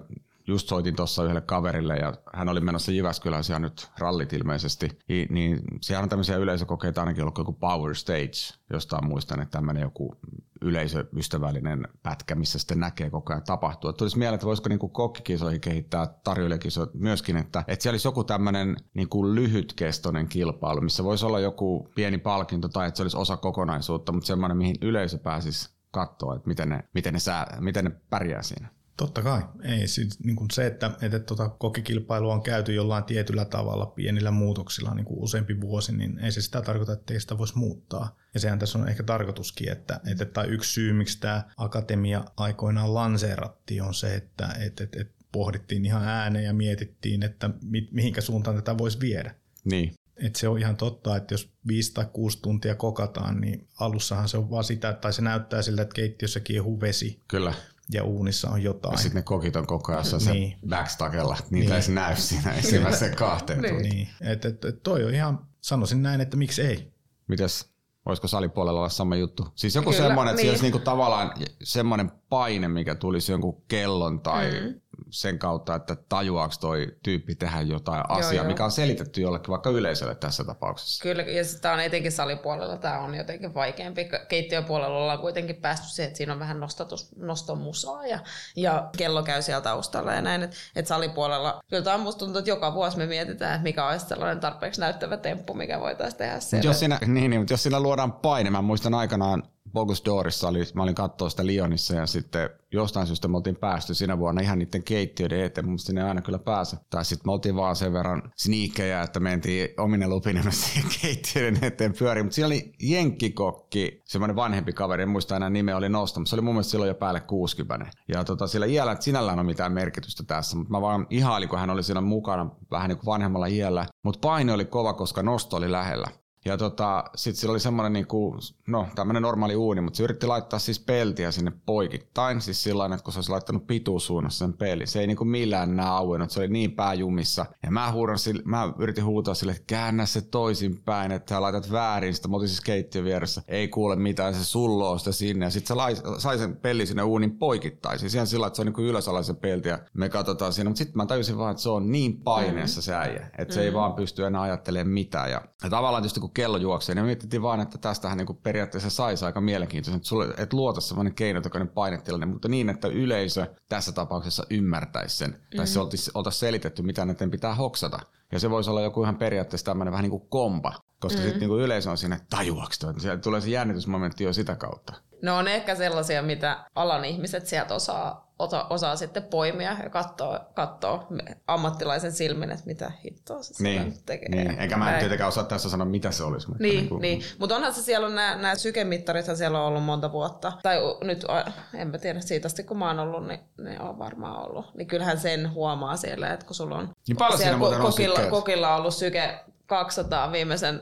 just soitin tuossa yhdelle kaverille ja hän oli menossa Jyväskylään, siellä nyt rallit ilmeisesti, niin siellä on tämmöisiä yleisökokeita ainakin ollut joku Power Stage, jostain muistan, että tämmöinen joku yleisöystävällinen pätkä, missä sitten näkee koko ajan tapahtua. Tulisi mieleen, että voisiko niinku kokkikisoihin kehittää tarjoilijakisoja myöskin, että, että siellä olisi joku tämmöinen niinku lyhytkestoinen kilpailu, missä voisi olla joku pieni palkinto tai että se olisi osa kokonaisuutta, mutta semmoinen, mihin yleisö pääsisi katsoa, että miten ne, miten ne, sää, miten ne pärjää siinä. Totta kai. Ei, siis, niin kuin se, että, että tota, kokkikilpailua on käyty jollain tietyllä tavalla pienillä muutoksilla niin kuin useampi vuosi, niin ei se sitä tarkoita, että ei sitä voisi muuttaa. Ja sehän tässä on ehkä tarkoituskin, että, että tai yksi syy, miksi tämä akatemia aikoinaan lanseerattiin, on se, että et, et, et pohdittiin ihan ääneen ja mietittiin, että mi, mihinkä suuntaan tätä voisi viedä. Niin. Et se on ihan totta, että jos viisi tai kuusi tuntia kokataan, niin alussahan se on vaan sitä, tai se näyttää siltä, että keittiössä kiehuu vesi. Kyllä. Ja uunissa on jotain. Ja sitten ne kokit on koko ajan se niin. backstagella. Niitä niin. ei näy siinä ensimmäiseen kahteen tuntiin. Niin. Et, et, et toi on ihan, sanoisin näin, että miksi ei. Mites, olisiko salipuolella olla sama juttu? Siis joku semmoinen, että niin. siellä olisi niinku tavallaan semmoinen paine, mikä tulisi jonkun kellon tai mm. sen kautta, että tajuaako toi tyyppi tehdä jotain asiaa, joo, mikä on selitetty jollekin vaikka yleisölle tässä tapauksessa. Kyllä, ja tämä on etenkin salipuolella, tämä on jotenkin vaikeampi. Keittiöpuolella ollaan kuitenkin päästy siihen, että siinä on vähän nostatus, nostomusaa ja, ja kello käy siellä taustalla ja näin. Että et salipuolella, kyllä tämä on musta tuntuu, että joka vuosi me mietitään, että mikä olisi sellainen tarpeeksi näyttävä temppu, mikä voitaisiin tehdä siellä. Jos siinä, niin, niin, mutta jos siinä luodaan paine, mä muistan aikanaan, Bocuse d'Orissa oli, mä olin katsoa sitä Lyonissa ja sitten jostain syystä me oltiin päästy sinä vuonna ihan niiden keittiöiden eteen, mutta sinne ei aina kyllä pääse. Tai sitten me oltiin vaan sen verran sniikkejä, että mentiin omine lupinemme siihen keittiöiden eteen pyöriin. Mutta siinä oli jenkkikokki, semmoinen vanhempi kaveri, en muista enää nimeä, oli nostamassa. Se oli mun mielestä silloin jo päälle kuusikymmentä. Ja tota, sillä iällä sinällään on mitään merkitystä tässä, mutta mä vaan ihailin, kun hän oli siinä mukana vähän niin kuin vanhemmalla iällä. Mutta paine oli kova, koska nosto oli lähellä. Ja tota, sit sillä oli semmoinen niinku, no tämmönen normaali uuni, mutta se yritti laittaa siis peltiä sinne poikittain, siis sillain, että kun se olisi laittanut pituusuunnassa sen pelin. Se ei niinku millään nää auennut, se oli niin pääjumissa. Ja mä, huudan sille, mä yritin huutaa sille, että käännä se toisinpäin, että sä laitat väärin sitä, mä otin siis keittiön vieressä. Ei kuule mitään, se sulloo sitä sinne. Ja sit se lai, sai sen pelin sinne uunin poikittain. Siis ihan sillä, että se on niinku ylösalaisen pelti ja me katsotaan siinä. Mutta sit mä tajusin vaan, että se on niin paineessa se äijä, että mm-hmm. se ei vaan pysty enää ajattelemaan mitään. Ja, ja tavallaan tietysti kun kello juoksee, niin mietittiin vaan, että tästähän niin periaatteessa saisi aika mielenkiintoisen, että sulle et luota semmoinen keinotekoinen painetilanne, mutta niin, että yleisö tässä tapauksessa ymmärtäisi sen, mm-hmm. tai se oltaisiin selitetty, mitä näiden pitää hoksata. Ja se voisi olla joku ihan periaatteessa tämmöinen vähän niin kuin kompa, koska mm-hmm. sitten niin yleisö on siinä, että tajuaks toi, että siellä tulee se jännitysmomentti jo sitä kautta. No on ehkä sellaisia, mitä alan ihmiset sieltä osaa, osa, osaa sitten poimia ja kattoo, kattoo ammattilaisen silmin, että mitä hittoa se niin, tekee. Niin, eikä mä en tietenkään osaa tässä sanoa, mitä se olisi. Mutta niin, niin, kuin... niin. Mutta onhan se siellä, on nämä, nämä sykemittarissa siellä on ollut monta vuotta. Tai nyt, en mä tiedä, siitä asti kun mä oon ollut, niin ne on varmaan ollut. Niin kyllähän sen huomaa siellä, että kun sulla on, niin siellä ko- kokilla, on kokilla ollut syke kaksisataa viimeisen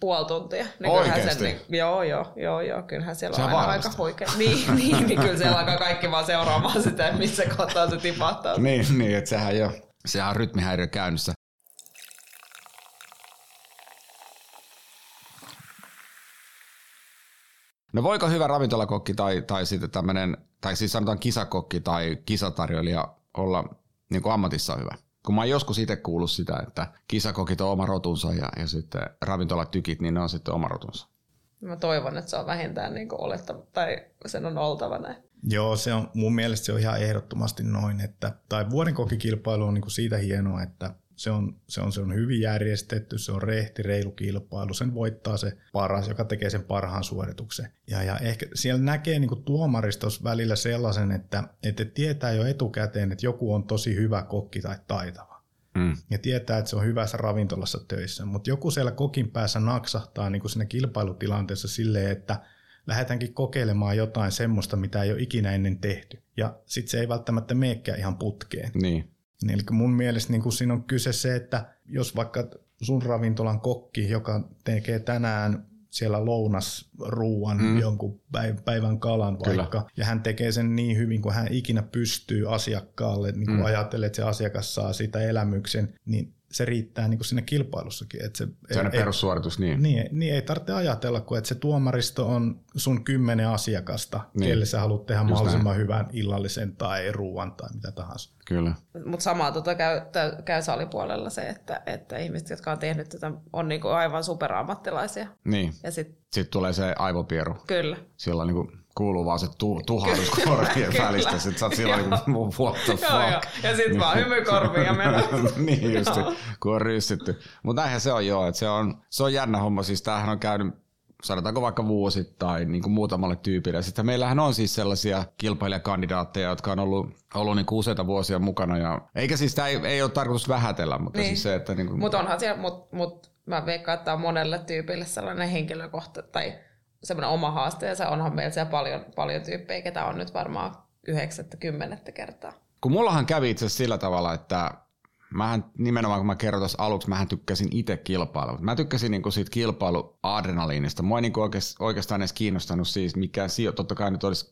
puoli tuntia. Niin oikeasti? Sen, niin, joo, joo, joo, joo, kyllähän siellä se on aina aika huikea. Niin, niin, niin kyllä siellä alkaa kaikki vaan seuraamaan sitä, missä kohtaa se tipahtaa. niin, niin, että sehän jo, sehän on rytmihäiriö käynnissä. No voiko hyvä ravintolakokki tai, tai sitten tämmöinen, tai siis sanotaan kisakokki tai kisatarjoilija olla niin kuin ammatissa hyvä? Kun mä oon joskus itse kuullut sitä, että kisakokit on oma rotunsa ja, ja sitten ravintolatykit, niin ne on sitten oma rotunsa. Mä toivon, että se on vähintään niin kuin olettava, tai sen on oltava näin. Joo, se on, mun mielestä se on ihan ehdottomasti noin. Että, tai vuoden kokikilpailu on niin kuin siitä hienoa, että se on, se, on, se on hyvin järjestetty, se on rehti, reilu kilpailu, sen voittaa se paras, joka tekee sen parhaan suorituksen. Ja, ja ehkä siellä näkee niin kuin tuomaristossa välillä sellaisen, että, että tietää jo etukäteen, että joku on tosi hyvä kokki tai taitava. Mm. Ja tietää, että se on hyvässä ravintolassa töissä, mutta joku siellä kokin päässä naksahtaa niin kuin siinä kilpailutilanteessa silleen, että lähdetäänkin kokeilemaan jotain semmoista, mitä ei ole ikinä ennen tehty. Ja sitten se ei välttämättä meekään ihan putkeen. Niin. Eli mun mielestä niin kun siinä on kyse se, että jos vaikka sun ravintolan kokki, joka tekee tänään siellä lounasruuan, mm. jonkun päivän kalan vaikka, kyllä. ja hän tekee sen niin hyvin, kun hän ikinä pystyy asiakkaalle, niin kun mm. ajattelee, että se asiakas saa sitä elämyksen, niin se riittää niin kuin siinä kilpailussakin. Että se sellainen ei, perussuoritus, niin. niin. Niin ei tarvitse ajatella, kun että se tuomaristo on sun kymmenen asiakasta, niin. kelle sä haluat tehdä just mahdollisimman näin. Hyvän illallisen tai ruuan tai mitä tahansa. Kyllä. Mutta samaa tota käy, käy salipuolella se, että, että ihmiset, jotka on tehnyt tätä, on niinku aivan superammattilaisia. Niin. Ja sitten sit tulee se aivopieru. Kyllä. Siellä on niinku... Kuuluu vaan se tu- tuhannus korvien välistä, sit sä oot silloin niinku what the fuck. Joo, joo. Ja sit vaan hymykorviin ja mennään. Niin just, kun on ryssitty. Mut näinhän se on joo, että se on, se on jännä homma, siis tämähän on käynyt sanotaanko vaikka vuosittain niin kuin muutamalle tyypille. Sitten meillähän on siis sellaisia kilpailijakandidaatteja, jotka on ollut, ollut niin kuin useita vuosia mukana. Ja, eikä siis tämä ei, ei ole tarkoitus vähätellä, mutta niin. siis se, että... Niin kuin, mut onhan siellä, mut, mut mä veikkaan, että on monelle tyypille sellainen henkilökohta tai... semmoinen oma haasteensa, onhan meillä siellä paljon, paljon tyyppejä, ketä on nyt varmaan yhdeksättä, kymmenettä kertaa. Kun mullahan kävi itse asiassa sillä tavalla, että mähän nimenomaan kun mä kerron tässä aluksi, mähän tykkäsin itse kilpailua. Mä tykkäsin niinku siitä kilpailuadrenaliinista. Mua ei niinku oikeastaan edes kiinnostanut siis mikään sijo, totta kai nyt olisi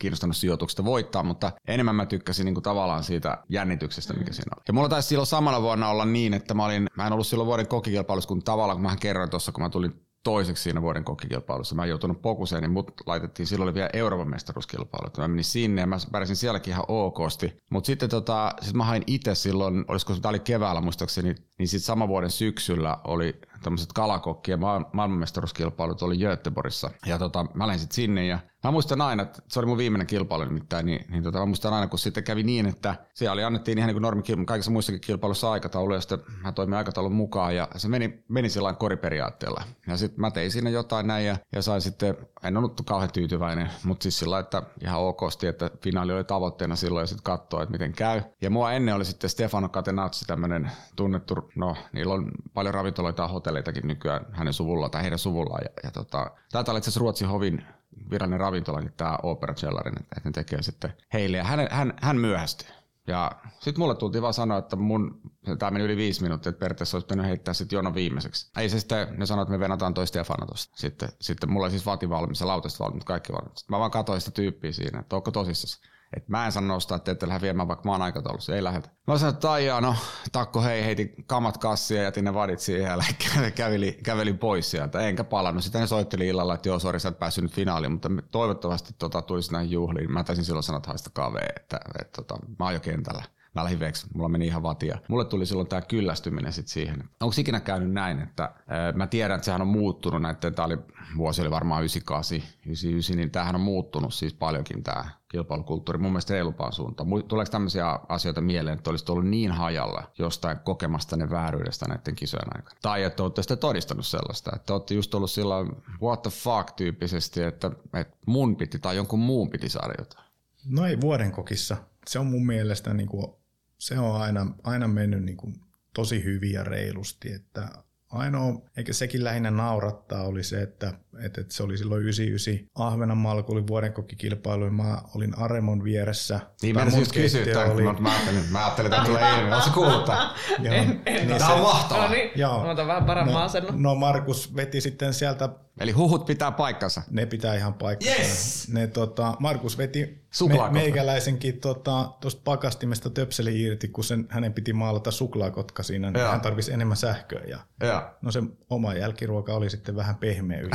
kiinnostanut sijoituksesta voittaa, mutta enemmän mä tykkäsin niinku tavallaan siitä jännityksestä, mikä mm. siinä oli. Ja mulla taisi silloin samana vuonna olla niin, että mä, olin, mä en ollut silloin vuoden kokikilpailussa, kun tavallaan kun mähän kerroin tuossa, kun mä tulin toiseksi siinä vuoden kokkikilpailussa. Mä en joutunut Bocuseen, niin mut laitettiin, silloin oli vielä Euroopan mestaruuskilpailu. Mä menin sinne ja mä pärjäsin sielläkin ihan okosti. Mut sitten tota, sit mä hain itse silloin, olisiko tää oli keväällä muistaakseni, niin sit saman vuoden syksyllä oli tämmöiset kalakokkien maailmanmestaruuskilpailut oli Göteborgissa. Ja tota, mä lähdin sit sinne ja mä muistan aina, että se oli mun viimeinen kilpailu nimittäin, niin, niin tota, mä muistan aina, kun sitten kävi niin, että siellä oli, annettiin ihan niin kuin normi kaikissa muissakin kilpailussa aikataulu, ja sitten mä toimin aikataulun mukaan, ja se meni, meni sillain koriperiaatteella. Ja sitten mä tein siinä jotain näin, ja, ja sain sitten, en ollut kauhean tyytyväinen, mutta siis sillä että ihan okosti, että finaali oli tavoitteena silloin, ja sitten katsoa, että miten käy. Ja mua ennen oli sitten Stefano Catenazzi, tämmöinen tunnettu, no niillä on paljon ravintoloita ja hotelleitakin nykyään hänen suvullaan, tai heidän suvullaan, ja, ja tota, täältä oli itse asiassa Ruotsin hovin virallinen ravintola, niin tämä Opera Cellarin, että ne tekee sitten heille. Ja hän, hän, hän myöhästyi. Ja sitten mulle tultiin vaan sanoa, että mun, tämä meni yli viisi minuuttia, että periaatteessa olisi mennyt heittää sitten jonon viimeiseksi. Ei se sitten, ne sanoi, että me venataan toi Stefano tosta. Sitten, sitten mulla oli siis vati valmis ja lautasta valmis, kaikki valmis. Mä vaan katsoin sitä tyyppiä siinä, että onko tosissaan. Että mä en sano nostaa, että ette lähde viemään, vaikka mä oon aikataulussa. Ei lähdetä. Mä sanoin, että aijaa, no takko hei, heitin kamat kassia ja jätin ne vadit siihen ja kävelin, kävelin pois sieltä. Enkä palannut. Sitten ne soitteli illalla, että joo, sori, sä et päässyt nyt finaaliin, mutta toivottavasti tota, tulisi näihin juhliin. Mä taisin silloin sanoa, että haistakaa vee, että et, tota, mä oon jo kentällä. Mä lähdin veksi, mulla meni ihan vatia. Mulle tuli silloin tää kyllästyminen sit siihen. Onko ikinä käynyt näin, että ää, mä tiedän, että sehän on muuttunut näitten, tää oli, vuosi oli varmaan yhdeksänkymmentäkahdeksan, yhdeksänkymmentäyhdeksän, niin tämähän on muuttunut siis paljonkin tää kilpailukulttuuri, mun mielestä reilupaan suuntaan. Tuleeko tämmöisiä asioita mieleen, että olisit ollut niin hajalla jostain kokemastanne vääryydestä näiden kisojen aikana? Tai että olette sitten todistanut sellaista, että olette just ollut silloin what the fuck -tyyppisesti, että, että mun piti tai jonkun muun piti saada jotain. No ei vuoden kokissa. Se on mun mielestä niin kuin, se on aina, aina mennyt niin kuin tosi hyvin ja reilusti, että ainoa, eikä sekin lähinnä naurattaa, oli se, että, että se oli silloin yhdeksänkymmentäyhdeksän Ahvenanmaalla, kun oli vuoden kokkikilpailu, ja mä olin Aremon vieressä. Niin, mä just kysyä tämän, oli... mä ajattelin, mä ajattelin, että tulee ilmi, ootko kuulta? Joo, en, en, niin tää on mahtavaa. No niin, joo. Mä otan vähän paremmin asennon. No, no Markus veti sitten sieltä. Eli huhut pitää paikkansa. Ne pitää ihan paikkansa. Yes! Ne, tota, Markus veti me, meikäläisenkin tuosta tota, pakastimesta töpseli irti, kun sen, hänen piti maalata suklaakotka siinä. Niin hän tarvisi enemmän sähköä. Ja, ja. No se oma jälkiruoka oli sitten vähän pehmeä yli.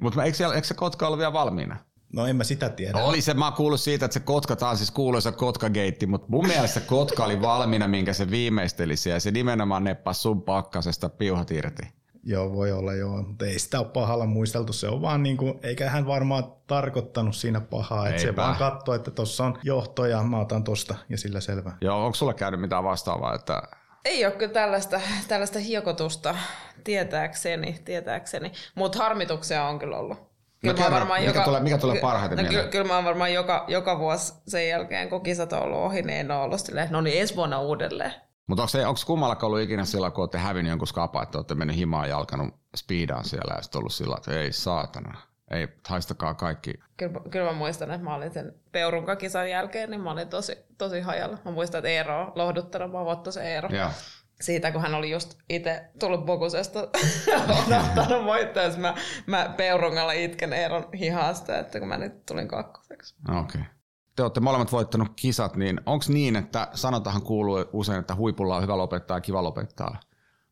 Mutta eikö, eikö se kotka ollut vielä valmiina? No en mä sitä tiedä. No oli se, mä oon kuullut siitä, että se kotka, tää on siis kuuluisa kotkageitti, mutta mun mielestä kotka oli valmiina, minkä se viimeisteli siellä, ja se nimenomaan neppasi sun pakkasesta piuhat irti. Joo, voi olla joo, mutta ei sitä ole pahalla muisteltu, se on vaan niin kuin, eikä hän varmaan tarkoittanut siinä pahaa, että Eipä. Se vaan katsoo, että tuossa on johto ja mä otan tosta ja sillä selvä. Joo, onko sulla käynyt mitään vastaavaa, että... Ei ole kyllä tällaista, tällaista hiokotusta tietääkseni, tietääkseni. Mutta harmituksia on kyllä ollut. Kyllä no kerran, mikä, joka, tulee, mikä tulee parhaiten no, mieleen? Kyllä, kyllä mä oon varmaan joka, joka vuosi sen jälkeen, kun kisat on ollut ohi, niin en ole ollut silleen, no niin ensi vuonna uudelleen. Mutta onko, onko kummallakaan ollut ikinä sillä, kun olette hävinnyt jonkun skapaa, että olette mennyt himaan ja alkanut speedaan siellä ja sitten ollut sillä, että ei saatana, ei haistakaa kaikki. Kyllä, kyllä mä muistan, että mä olin sen Peurunka-kisan jälkeen, niin mä olin tosi, tosi hajalla. Mä muistan, että Eero on lohduttanut, mä oon voittu se Eero. Yeah. Siitä, kun hän oli just itse tullut Bocusesta odottanut voittaa, mä, mä Peurungalla itken Eeron hihasta, että kun mä nyt tulin kakkoseksi. Okei. Okay. Te olette molemmat voittanut kisat, niin onko niin, että sanotahan kuuluu usein, että huipulla on hyvä lopettaa ja kiva lopettaa.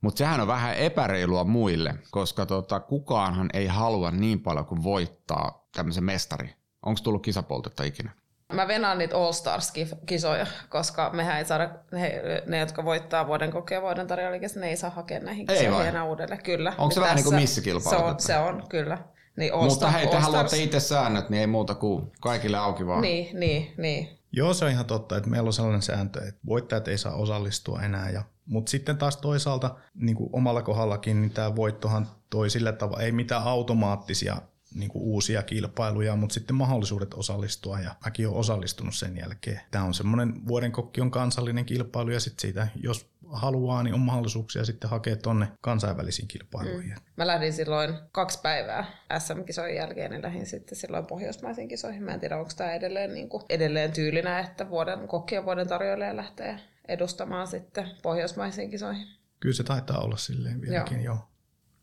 Mutta sehän on vähän epäreilua muille, koska tota, kukaanhan ei halua niin paljon kuin voittaa tämmöisen mestari. Onko tullut kisapoltetta ikinä? Mä venaan niitä All Stars-kisoja, koska mehän ei saada, he, ne jotka voittaa vuoden kokea vuoden tarjoilijakissa, ne ei saa hakea näihin kisoihin enää uudelleen. Kyllä. Onko se vähän niin kuin missikilpailu? Se, se on, kyllä. Niin mutta hei, tähän luotte itse säännöt, niin ei muuta kuin kaikille auki vaan. Niin, niin, niin. Joo, se on ihan totta, että meillä on sellainen sääntö, että voittajat ei saa osallistua enää. Ja, mutta sitten taas toisaalta, niin kuin omalla kohdallakin, niin tämä voittohan toi sillä tavalla, ei mitään automaattisia niin kuin uusia kilpailuja, mutta sitten mahdollisuudet osallistua, ja mäkin olen osallistunut sen jälkeen. Tämä on semmoinen vuoden kokki on kansallinen kilpailu, ja sitten siitä, jos haluaa, niin on mahdollisuuksia sitten hakea tonne kansainvälisiin kilpailuihin. Mm. Mä lähdin silloin kaksi päivää äs äm-kisojen jälkeen, niin lähdin sitten silloin pohjoismaisiin kisoihin. Mä en tiedä, onko tämä edelleen, niin kuin, edelleen tyylinä, että vuoden kokki ja vuoden tarjoilija lähtee edustamaan sitten pohjoismaisiin kisoihin. Kyllä se taitaa olla silleen vieläkin, joo. joo.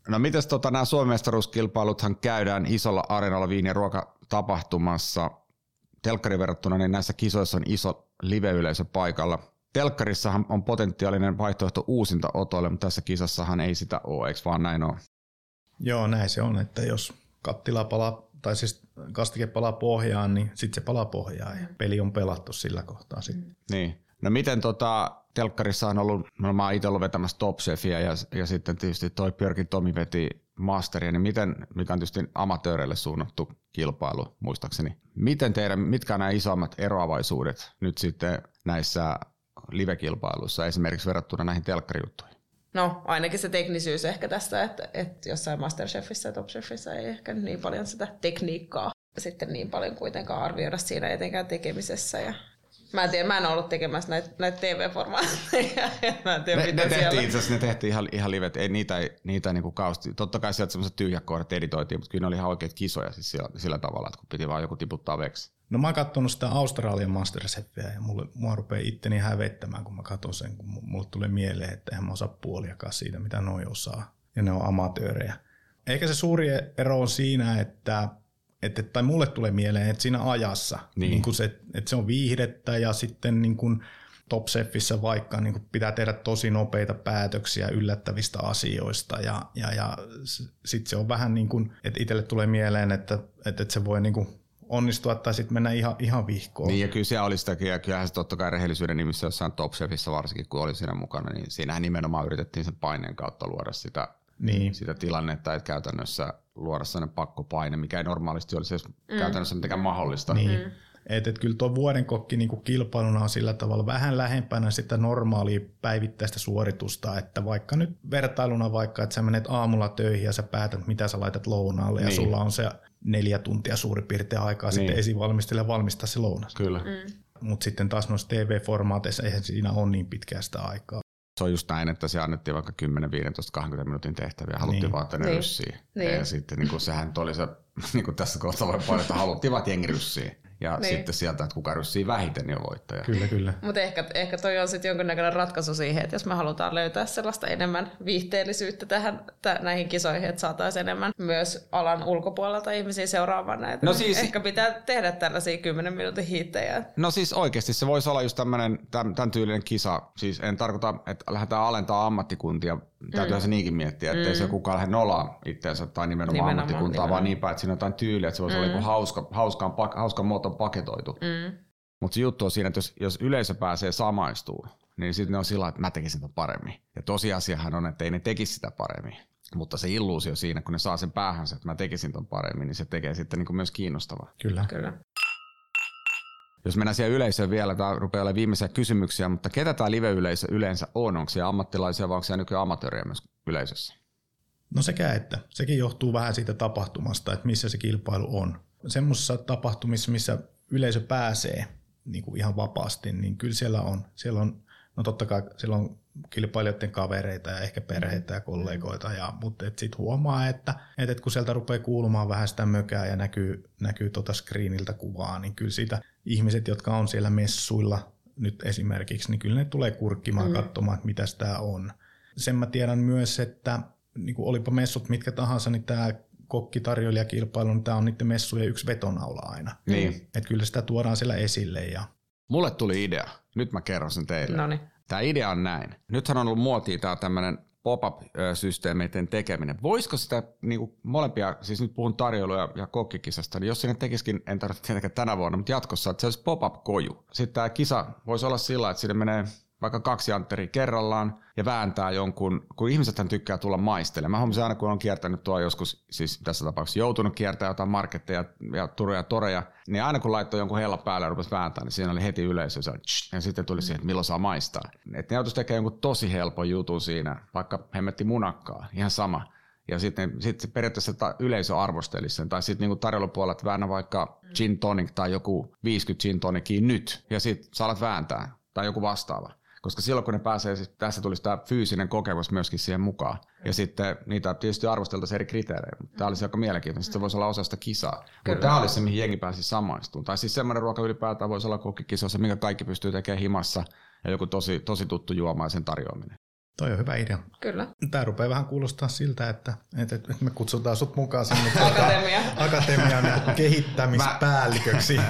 No mites tota, nämä Suomen mestaruuskilpailuthan käydään isolla areenalla viini- ja ruokatapahtumassa. Telkkarin verrattuna niin näissä kisoissa on iso live-yleisö paikalla. Telkkarissahan on potentiaalinen vaihtoehto uusintaotoille, mutta tässä kisassahan ei sitä ole, eikö vaan näin ole? Joo, näin se on, että jos kattila palaa, tai siis kastike palaa pohjaan, niin sitten se palaa pohjaan ja peli on pelattu sillä kohtaa sitten. Mm. Niin. No miten tota, telkkarissa on ollut, no mä oon itse ollut vetämässä Top Chefia ja, ja sitten tietysti toi Björkin Tomi veti Masteria, niin miten, mikä on tietysti amatööreille suunnattu kilpailu muistaakseni. Miten teidän, mitkä on nämä isommat eroavaisuudet nyt sitten näissä livekilpailuissa esimerkiksi verrattuna näihin telkkarijuttuihin? No ainakin se teknisyys ehkä tässä, että, että jossain Masterchefissä ja Top Chefissä ei ehkä niin paljon sitä tekniikkaa sitten niin paljon kuitenkaan arvioida siinä etenkään tekemisessä. Ja mä en tiedä, mä en ollut tekemässä näitä, näitä T V-formaatteja. Mä en tiedä, ne, ne tehtiin itse asiassa, ne tehtiin ihan, ihan livet, ei niitä, niitä niinku kausti. Totta kai sieltä semmoiset tyhjäkohdat editoitiin, mutta kyllä ne oli ihan oikeat kisoja siis sillä, sillä tavalla, että kun piti vaan joku tiputtaa veksi. No mä oon katsonut sitä Australian Masterchefia ja mulle, mua rupeaa itteni hävettämään, kun mä katson sen, kun mulle tulee mieleen, että en mä osaa puoliakaan siitä, mitä noi osaa. Ja ne on amatöörejä. Eikä se suuri ero on siinä, että Että, tai mulle tulee mieleen, että siinä ajassa, niin. Niin kun se, että se on viihdettä ja sitten niin kun Top Chefissä vaikka niin kun pitää tehdä tosi nopeita päätöksiä yllättävistä asioista ja, ja, ja sitten se on vähän niin kuin, että itselle tulee mieleen, että, että se voi niin kun onnistua tai sitten mennä ihan, ihan vihkoon. Niin ja kyllä se oli sitäkin ja kyllähän se totta kai rehellisyyden nimissä jossain Top Chefissä varsinkin, kun oli siinä mukana, niin siinähän nimenomaan yritettiin sen paineen kautta luoda sitä. Niin. Sitä tilannetta, että käytännössä luoda sellainen pakkopaine, mikä ei normaalisti olisi mm. käytännössä mitenkään mahdollista. Niin. Mm. Että et kyllä tuo vuoden kokki niin kilpailuna on sillä tavalla vähän lähempänä sitä normaalia päivittäistä suoritusta, että vaikka nyt vertailuna vaikka, että sä menet aamulla töihin ja sä päätät, mitä sä laitat lounaalle niin. Ja sulla on se neljä tuntia suurin piirtein aikaa niin. Sitten esivalmistella ja valmistaa se lounas. Kyllä. Mm. Mutta sitten taas noissa T V-formaateissa eihän siinä ole niin pitkää sitä aikaa. Se on just näin, että se annettiin vaikka kymmenen, viisitoista, kaksikymmentä minuutin tehtäviä, haluttiin niin. Vaan, että ne niin. Ryssii. Niin. Ja sitten niin kuin, sehän oli se, niin kuin tässä kohtaa voi paljon, että haluttiin vaan, että jengi ryssii. Ja niin. Sitten sieltä, että kuka ryssii vähiten, niin on voittaja. Kyllä, kyllä. Mutta ehkä, ehkä toi on sitten jonkinnäköinen ratkaisu siihen, että jos me halutaan löytää sellaista enemmän viihteellisyyttä tähän, täh, näihin kisoihin, että saataisiin enemmän myös alan ulkopuolelta ihmisiä seuraamaan näitä. No siis, ehkä pitää tehdä tällaisia kymmenen minuutin hiittejä. No siis oikeasti se voisi olla just tämmöinen, tämän tyylinen kisa. Siis en tarkoita, että lähdetään alentaa ammattikuntia. Täytyyhän mm. se niinkin miettiä, ettei mm. se kukaan lähde nolaa itseänsä tai nimenomaan, nimenomaan ammattikuntaa, nimenomaan. Vaan niin päin, että siinä on jotain tyyliä, että se voisi mm. olla joku hauska, hauskaan, hauskaan muoto paketoitu. Mm. Mutta se juttu on siinä, että jos, jos yleisö pääsee samaistumaan, niin sitten ne on sillä, että mä tekisin sitä paremmin. Ja tosiasiahan on, että ei ne tekisi sitä paremmin. Mutta se illuusio siinä, kun ne saa sen päähänsä, että mä tekisin ton paremmin, niin se tekee sitten niin kuin myös kiinnostavaa. Kyllä. Kyllä. Jos mennään siihen yleisöön vielä, tämä rupeaa olemaan viimeisiä kysymyksiä, mutta ketä tämä live-yleisö yleensä on? Onko siellä ammattilaisia vai onko siellä nykyään amatöörejä myös yleisössä? No sekä että. Sekin johtuu vähän siitä tapahtumasta, että missä se kilpailu on. Semmoisessa tapahtumissa, missä yleisö pääsee niin kuin ihan vapaasti, niin kyllä siellä on. Siellä on, no totta kai siellä on kilpailijoiden kavereita ja ehkä perheitä ja kollegoita, ja, mutta sitten huomaa, että et kun sieltä rupeaa kuulumaan vähän sitä mökää ja näkyy, näkyy tuota screeniltä kuvaa, niin kyllä siitä ihmiset, jotka on siellä messuilla nyt esimerkiksi, niin kyllä ne tulee kurkkimaan mm. katsomaan, että mitäs tää on. Sen mä tiedän myös, että niin kuin olipa messut mitkä tahansa, niin tämä kokkitarjoilijakilpailu, niin tämä on niiden messujen yksi vetonaula aina. Niin. Että kyllä sitä tuodaan siellä esille. Ja... Mulle tuli idea. Nyt mä kerron sen teille. Noniin. Tämä idea on näin. Nythän on ollut muotia tämä tämmöinen pop-up-systeemeiden tekeminen. Voisiko sitä niin kuin molempia, siis nyt puhun tarjoilu- ja, ja kokkikisasta, niin jos sinne tekisikin, en tarvitse tietenkään tänä vuonna, mutta jatkossa, että se olisi pop-up-koju. Sitten tämä kisa voisi olla sillä, että sinne menee vaikka kaksi antteria kerrallaan ja vääntää jonkun, kun ihmisethän tykkää tulla maistelemaan. Mä huomasin aina, kun on kiertänyt tuo joskus, siis tässä tapauksessa joutunut kiertämään jotain marketteja ja turuja ja toreja, niin aina kun laittoi jonkun hella päälle ja rupesi vääntämään, niin siinä oli heti yleisö. Ja sitten tuli siihen, että milloin saa maistaa. Että ne joutuisi tekemään jonkun tosi helpon jutun siinä, vaikka hemmetti munakkaa, ihan sama. Ja sitten sit periaatteessa yleisö arvosteli sen, tai sitten niinku tarjoilupuolella, että väännä vaikka gin tonic tai joku viisikymmentä gin tonicia nyt, ja sitten sä alat vääntää, tai joku vastaava. Koska silloin kun ne pääsee, siis tässä tulisi tämä fyysinen kokemus myöskin siihen mukaan. Ja sitten niitä tietysti arvosteltaisiin eri kriteerejä. Tämä olisi aika mielenkiintoinen, sitten se voisi olla osa sitä kisaa. Mutta tämä olisi se, mihin jengi pääsi samaistumaan. Tai siis semmoinen ruoka ylipäätään voisi olla kokkikisossa, minkä kaikki pystyy tekemään himassa ja joku tosi, tosi tuttu juoma ja sen tarjoaminen. Toi on hyvä idea. Kyllä. Tämä rupeaa vähän kuulostaa siltä, että, että me kutsutaan sut mukaan sinne akatemian ja kehittämispäälliköksi.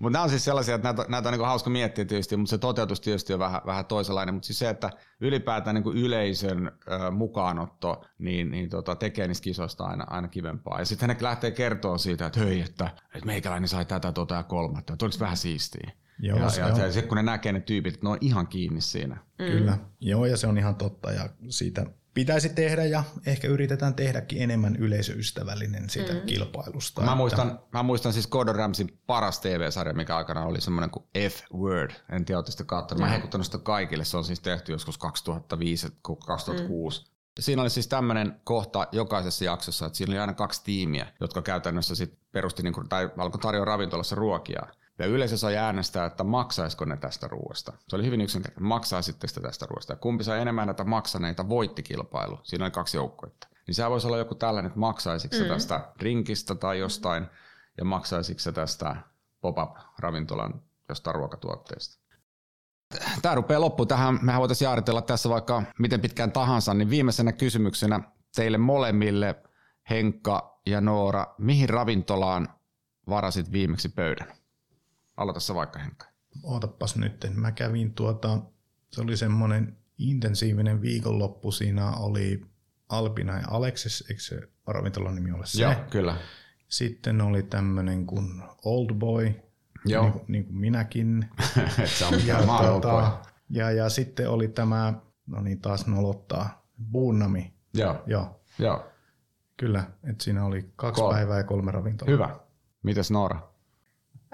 Mutta nämä on siis sellaisia, että näitä, näitä on niinku hauska miettiä tietysti, mutta se toteutus tietysti on vähän, vähän toisenlainen. Mutta siis se, että ylipäätään niinku yleisön ö, mukaanotto niin, niin tota, tekee niistä kisoista aina, aina kivempaa. Ja sitten hänet lähtee kertoa siitä, että hei, että, että meikäläinen sai tätä, tota ja kolmatta. Että oliko vähän siistiä. Joo, ja se ja se, se, kun ne näkee ne tyypit, että ne on ihan kiinni siinä. Mm. Kyllä, joo ja se on ihan totta ja siitä pitäisi tehdä ja ehkä yritetään tehdäkin enemmän yleisöystävällinen siitä mm. kilpailusta. Mä, että... muistan, mä muistan siis Gordon Ramsayn paras T V-sarja, mikä aikana oli semmoinen kuin F-Word. En tiedä, ootte sitä katsonut. Mä en hekuttanut sitä kaikille. Se on siis tehty joskus kaksituhattaviisi kaksituhattakuusi. Mm. Siinä oli siis tämmöinen kohta jokaisessa jaksossa, että siinä oli aina kaksi tiimiä, jotka käytännössä sit perusti niin kuin, tai alkoi tarjoa ravintolassa ruokia. Ja yleisö sai äänestää, että maksaisiko ne tästä ruoasta. Se oli hyvin yksinkertainen, maksaisitteko te tästä ruoasta. Ja kumpi sai enemmän näitä maksaneita voitti kilpailu. Siinä oli kaksi joukkuetta. Niin sehän voisi olla joku tällainen, että maksaisitko mm. tästä drinkistä tai jostain, ja maksaisitko tästä pop-up-ravintolan jostain ruokatuotteesta. Tämä rupeaa loppu tähän. Mehän voitaisiin jaaritella tässä vaikka miten pitkään tahansa. Niin viimeisenä kysymyksenä teille molemmille, Henkka ja Noora, mihin ravintolaan varasit viimeksi pöydän? Aloita se vaikka, Henkka. Ootapas nyt. Mä kävin tuota, se oli semmoinen intensiivinen viikonloppu. Siinä oli Albina ja Alexis, eikö se ravintolan nimi ole se? Joo, kyllä. Sitten oli tämmöinen kuin Old Boy, joo. Niin, niin kuin minäkin. Se on ja, tuota, ja, ja sitten oli tämä, no niin taas nolottaa, Buunami. Joo. Joo. Joo. Kyllä, että siinä oli kaksi Kol- päivää ja kolme ravintolaa. Hyvä. Mitäs Noora?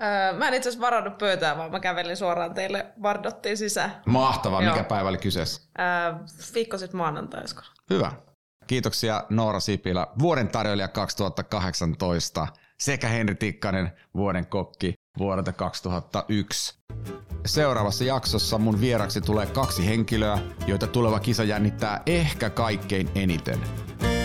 Öö, mä en itse asiassa varannut pöytää, vaan mä kävelin suoraan teille Vardottiin sisään. Mahtavaa, mikä päivä oli kyseessä? Öö, viikko sitten maanantaisko. Hyvä. Kiitoksia Noora Sipilä, vuoden tarjoilija kaksituhattakahdeksantoista sekä Henri Tikkanen, vuoden kokki vuodelta kaksituhattayksi. Seuraavassa jaksossa mun vieraksi tulee kaksi henkilöä, joita tuleva kisa jännittää ehkä kaikkein eniten.